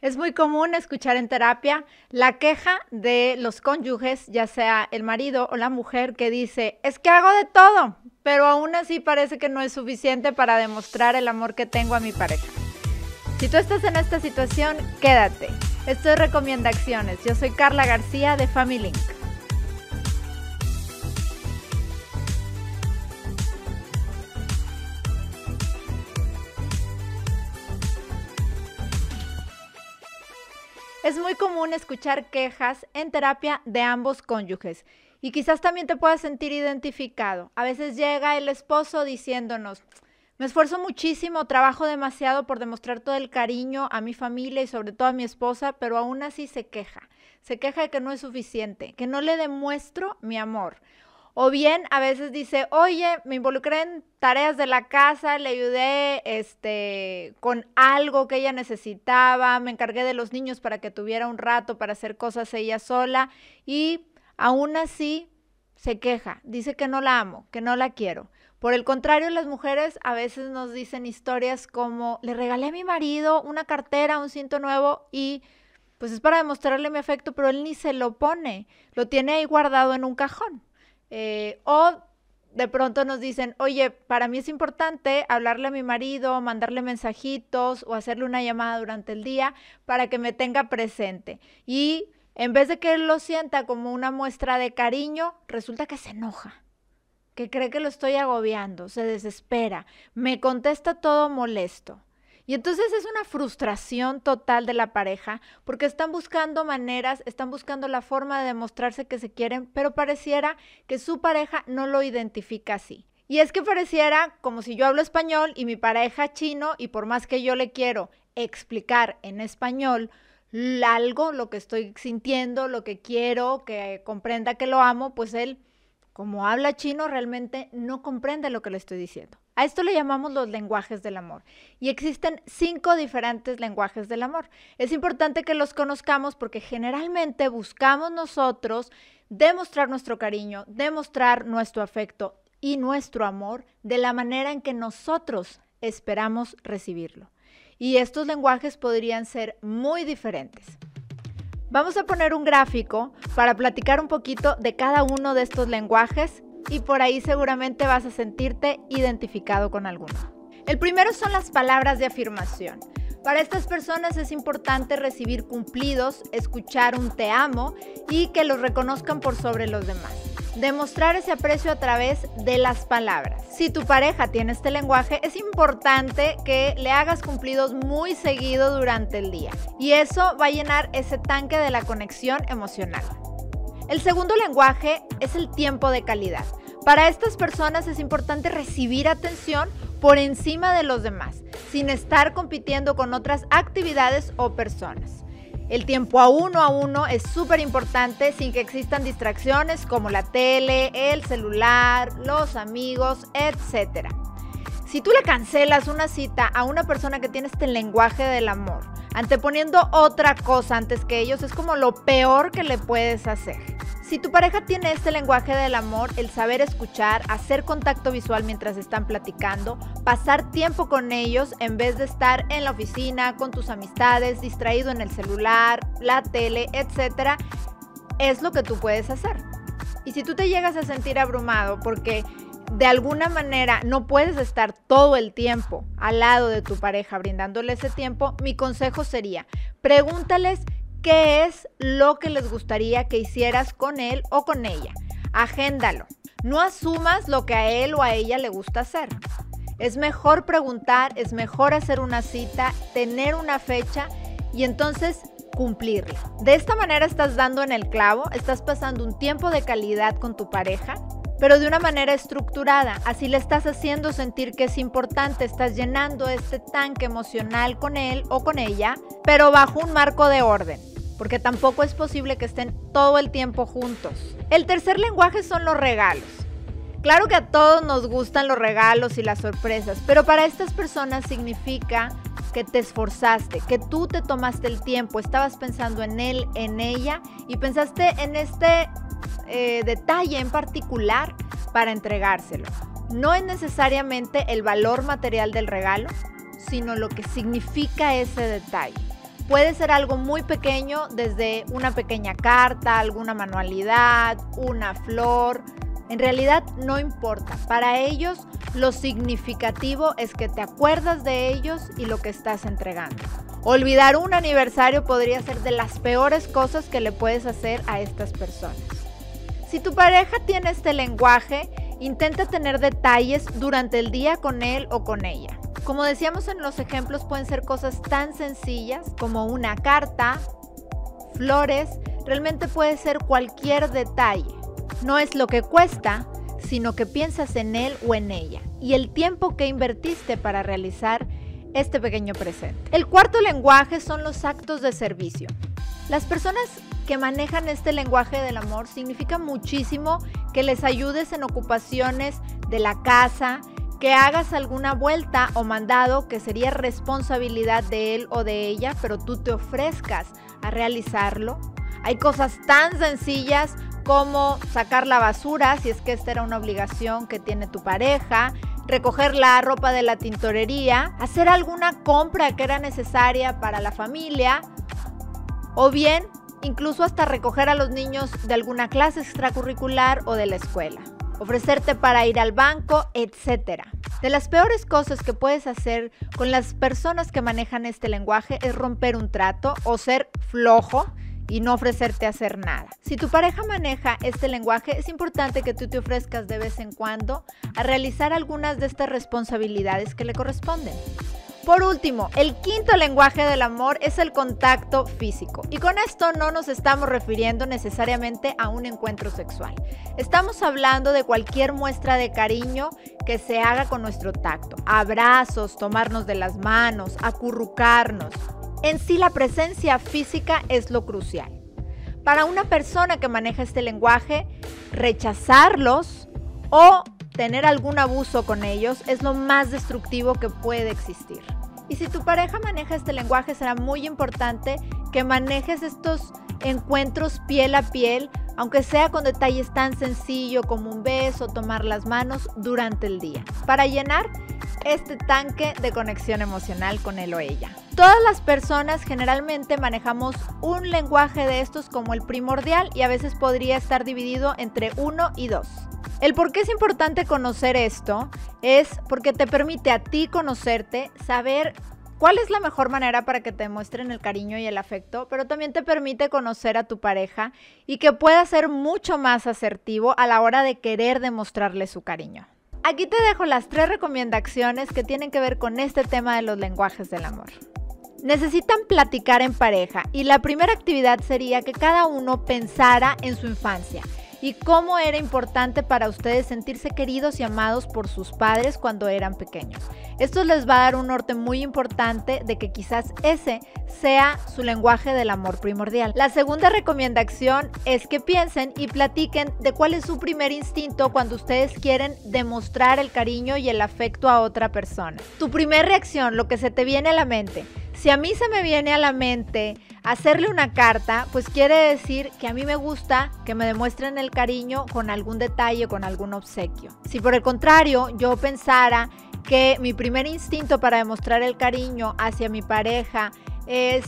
Es muy común escuchar en terapia la queja de los cónyuges, ya sea el marido o la mujer, que dice, es que hago de todo, pero aún así parece que no es suficiente para demostrar el amor que tengo a mi pareja. Si tú estás en esta situación, quédate. Esto es Recomienda Acciones. Yo soy Carla García de FamilyLink. Es muy común escuchar quejas en terapia de ambos cónyuges y quizás también te puedas sentir identificado. A veces llega el esposo diciéndonos, me esfuerzo muchísimo, trabajo demasiado por demostrar todo el cariño a mi familia y sobre todo a mi esposa, pero aún así se queja. Se queja de que no es suficiente, que no le demuestro mi amor. O bien a veces dice, oye, me involucré en tareas de la casa, le ayudé con algo que ella necesitaba, me encargué de los niños para que tuviera un rato para hacer cosas ella sola y aún así se queja, dice que no la amo, que no la quiero. Por el contrario, las mujeres a veces nos dicen historias como, le regalé a mi marido una cartera, un cinto nuevo y pues es para demostrarle mi afecto, pero él ni se lo pone, lo tiene ahí guardado en un cajón. O de pronto nos dicen, oye, para mí es importante hablarle a mi marido, mandarle mensajitos o hacerle una llamada durante el día para que me tenga presente. Y en vez de que él lo sienta como una muestra de cariño, resulta que se enoja, que cree que lo estoy agobiando, se desespera, me contesta todo molesto. Y entonces es una frustración total de la pareja porque están buscando maneras, están buscando la forma de demostrarse que se quieren, pero pareciera que su pareja no lo identifica así. Y es que pareciera como si yo hablo español y mi pareja chino y por más que yo le quiero explicar en español algo, lo que estoy sintiendo, lo que quiero, que comprenda que lo amo, pues él, como habla chino, realmente no comprende lo que le estoy diciendo. A esto le llamamos los lenguajes del amor. Y existen 5 diferentes lenguajes del amor. Es importante que los conozcamos porque generalmente buscamos nosotros demostrar nuestro cariño, demostrar nuestro afecto y nuestro amor de la manera en que nosotros esperamos recibirlo. Y estos lenguajes podrían ser muy diferentes. Vamos a poner un gráfico para platicar un poquito de cada uno de estos lenguajes y por ahí seguramente vas a sentirte identificado con alguno. El primero son las palabras de afirmación. Para estas personas es importante recibir cumplidos, escuchar un te amo y que los reconozcan por sobre los demás. Demostrar ese aprecio a través de las palabras. Si tu pareja tiene este lenguaje, es importante que le hagas cumplidos muy seguido durante el día. Y eso va a llenar ese tanque de la conexión emocional. El segundo lenguaje es el tiempo de calidad. Para estas personas es importante recibir atención por encima de los demás, sin estar compitiendo con otras actividades o personas. El tiempo a uno es súper importante sin que existan distracciones como la tele, el celular, los amigos, etc. Si tú le cancelas una cita a una persona que tiene este lenguaje del amor, anteponiendo otra cosa antes que ellos, es como lo peor que le puedes hacer. Si tu pareja tiene este lenguaje del amor, el saber escuchar, hacer contacto visual mientras están platicando, pasar tiempo con ellos en vez de estar en la oficina, con tus amistades, distraído en el celular, la tele, etc., es lo que tú puedes hacer. Y si tú te llegas a sentir abrumado porque de alguna manera no puedes estar todo el tiempo al lado de tu pareja brindándole ese tiempo, mi consejo sería, pregúntales ¿qué es lo que les gustaría que hicieras con él o con ella? Agéndalo. No asumas lo que a él o a ella le gusta hacer. Es mejor preguntar, es mejor hacer una cita, tener una fecha y entonces cumplirla. De esta manera estás dando en el clavo, estás pasando un tiempo de calidad con tu pareja, pero de una manera estructurada. Así le estás haciendo sentir que es importante, estás llenando este tanque emocional con él o con ella, pero bajo un marco de orden, porque tampoco es posible que estén todo el tiempo juntos. El tercer lenguaje son los regalos. Claro que a todos nos gustan los regalos y las sorpresas, pero para estas personas significa que te esforzaste, que tú te tomaste el tiempo, estabas pensando en él, en ella y pensaste en este detalle en particular para entregárselo. No es necesariamente el valor material del regalo, sino lo que significa ese detalle. Puede ser algo muy pequeño, desde una pequeña carta, alguna manualidad, una flor. En realidad no importa. Para ellos lo significativo es que te acuerdas de ellos y lo que estás entregando. Olvidar un aniversario podría ser de las peores cosas que le puedes hacer a estas personas. Si tu pareja tiene este lenguaje, intenta tener detalles durante el día con él o con ella. Como decíamos en los ejemplos, pueden ser cosas tan sencillas como una carta, flores, realmente puede ser cualquier detalle. No es lo que cuesta, sino que piensas en él o en ella y el tiempo que invertiste para realizar este pequeño presente. El cuarto lenguaje son los actos de servicio. Las personas que manejan este lenguaje del amor significa muchísimo que les ayudes en ocupaciones de la casa, que hagas alguna vuelta o mandado que sería responsabilidad de él o de ella, pero tú te ofrezcas a realizarlo. Hay cosas tan sencillas como sacar la basura, si es que esta era una obligación que tiene tu pareja, recoger la ropa de la tintorería, hacer alguna compra que era necesaria para la familia, o bien incluso hasta recoger a los niños de alguna clase extracurricular o de la escuela, ofrecerte para ir al banco, etc. De las peores cosas que puedes hacer con las personas que manejan este lenguaje es romper un trato o ser flojo y no ofrecerte a hacer nada. Si tu pareja maneja este lenguaje, es importante que tú te ofrezcas de vez en cuando a realizar algunas de estas responsabilidades que le corresponden. Por último, el quinto lenguaje del amor es el contacto físico. Y con esto no nos estamos refiriendo necesariamente a un encuentro sexual. Estamos hablando de cualquier muestra de cariño que se haga con nuestro tacto. Abrazos, tomarnos de las manos, acurrucarnos. En sí, la presencia física es lo crucial. Para una persona que maneja este lenguaje, rechazarlos o tener algún abuso con ellos es lo más destructivo que puede existir. Y si tu pareja maneja este lenguaje, será muy importante que manejes estos encuentros piel a piel, aunque sea con detalles tan sencillos como un beso, tomar las manos durante el día, para llenar este tanque de conexión emocional con él o ella. Todas las personas generalmente manejamos un lenguaje de estos como el primordial y a veces podría estar dividido entre 1 y 2. El por qué es importante conocer esto es porque te permite a ti conocerte, saber cuál es la mejor manera para que te muestren el cariño y el afecto, pero también te permite conocer a tu pareja y que pueda ser mucho más asertivo a la hora de querer demostrarle su cariño. Aquí te dejo las 3 recomendaciones que tienen que ver con este tema de los lenguajes del amor. Necesitan platicar en pareja y la primera actividad sería que cada uno pensara en su infancia y cómo era importante para ustedes sentirse queridos y amados por sus padres cuando eran pequeños. Esto les va a dar un norte muy importante de que quizás ese sea su lenguaje del amor primordial. La segunda recomendación es que piensen y platiquen de cuál es su primer instinto cuando ustedes quieren demostrar el cariño y el afecto a otra persona. Tu primera reacción, lo que se te viene a la mente. Si a mí se me viene a la mente hacerle una carta, pues quiere decir que a mí me gusta que me demuestren el cariño con algún detalle, con algún obsequio. Si por el contrario yo pensara que mi primer instinto para demostrar el cariño hacia mi pareja es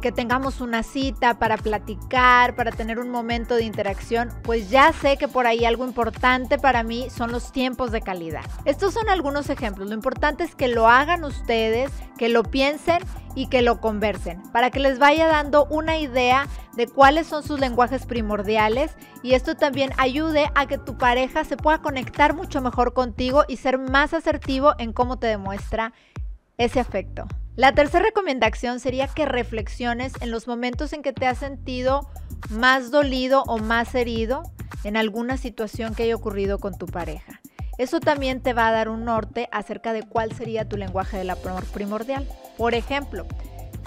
que tengamos una cita para platicar, para tener un momento de interacción, pues ya sé que por ahí algo importante para mí son los tiempos de calidad. Estos son algunos ejemplos. Lo importante es que lo hagan ustedes, que lo piensen y que lo conversen, para que les vaya dando una idea de cuáles son sus lenguajes primordiales y esto también ayude a que tu pareja se pueda conectar mucho mejor contigo y ser más asertivo en cómo te demuestra ese afecto. La tercera recomendación sería que reflexiones en los momentos en que te has sentido más dolido o más herido en alguna situación que haya ocurrido con tu pareja. Eso también te va a dar un norte acerca de cuál sería tu lenguaje del amor primordial. Por ejemplo,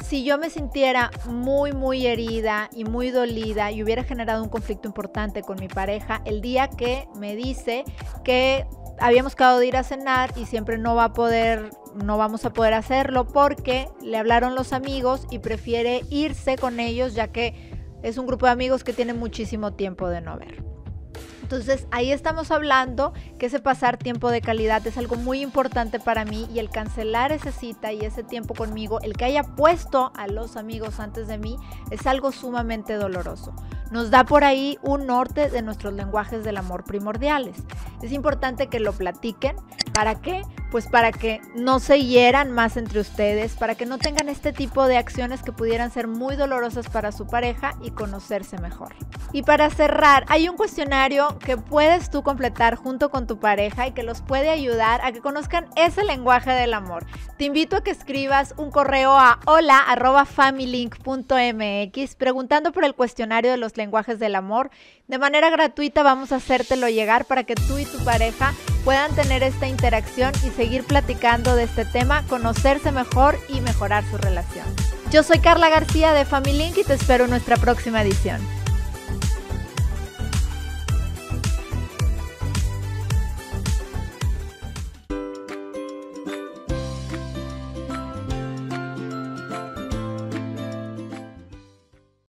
si yo me sintiera muy herida y muy dolida y hubiera generado un conflicto importante con mi pareja el día que me dice que habíamos quedado de ir a cenar y siempre no vamos a poder hacerlo porque le hablaron los amigos y prefiere irse con ellos ya que es un grupo de amigos que tiene muchísimo tiempo de no ver. Entonces ahí estamos hablando que ese pasar tiempo de calidad es algo muy importante para mí, y el cancelar esa cita y ese tiempo conmigo, el que haya puesto a los amigos antes de mí, es algo sumamente doloroso. Nos da por ahí un norte de nuestros lenguajes del amor primordiales. Es importante que lo platiquen. ¿Para qué? Pues para que no se hieran más entre ustedes, para que no tengan este tipo de acciones que pudieran ser muy dolorosas para su pareja y conocerse mejor. Y para cerrar, hay un cuestionario que puedes tú completar junto con tu pareja y que los puede ayudar a que conozcan ese lenguaje del amor. Te invito a que escribas un correo a hola@familylink.mx preguntando por el cuestionario de los lenguajes del amor. De manera gratuita vamos a hacértelo llegar para que tú y tu pareja puedan tener esta interacción y seguir platicando de este tema, conocerse mejor y mejorar su relación. Yo soy Carla García de FamilyLink y te espero en nuestra próxima edición.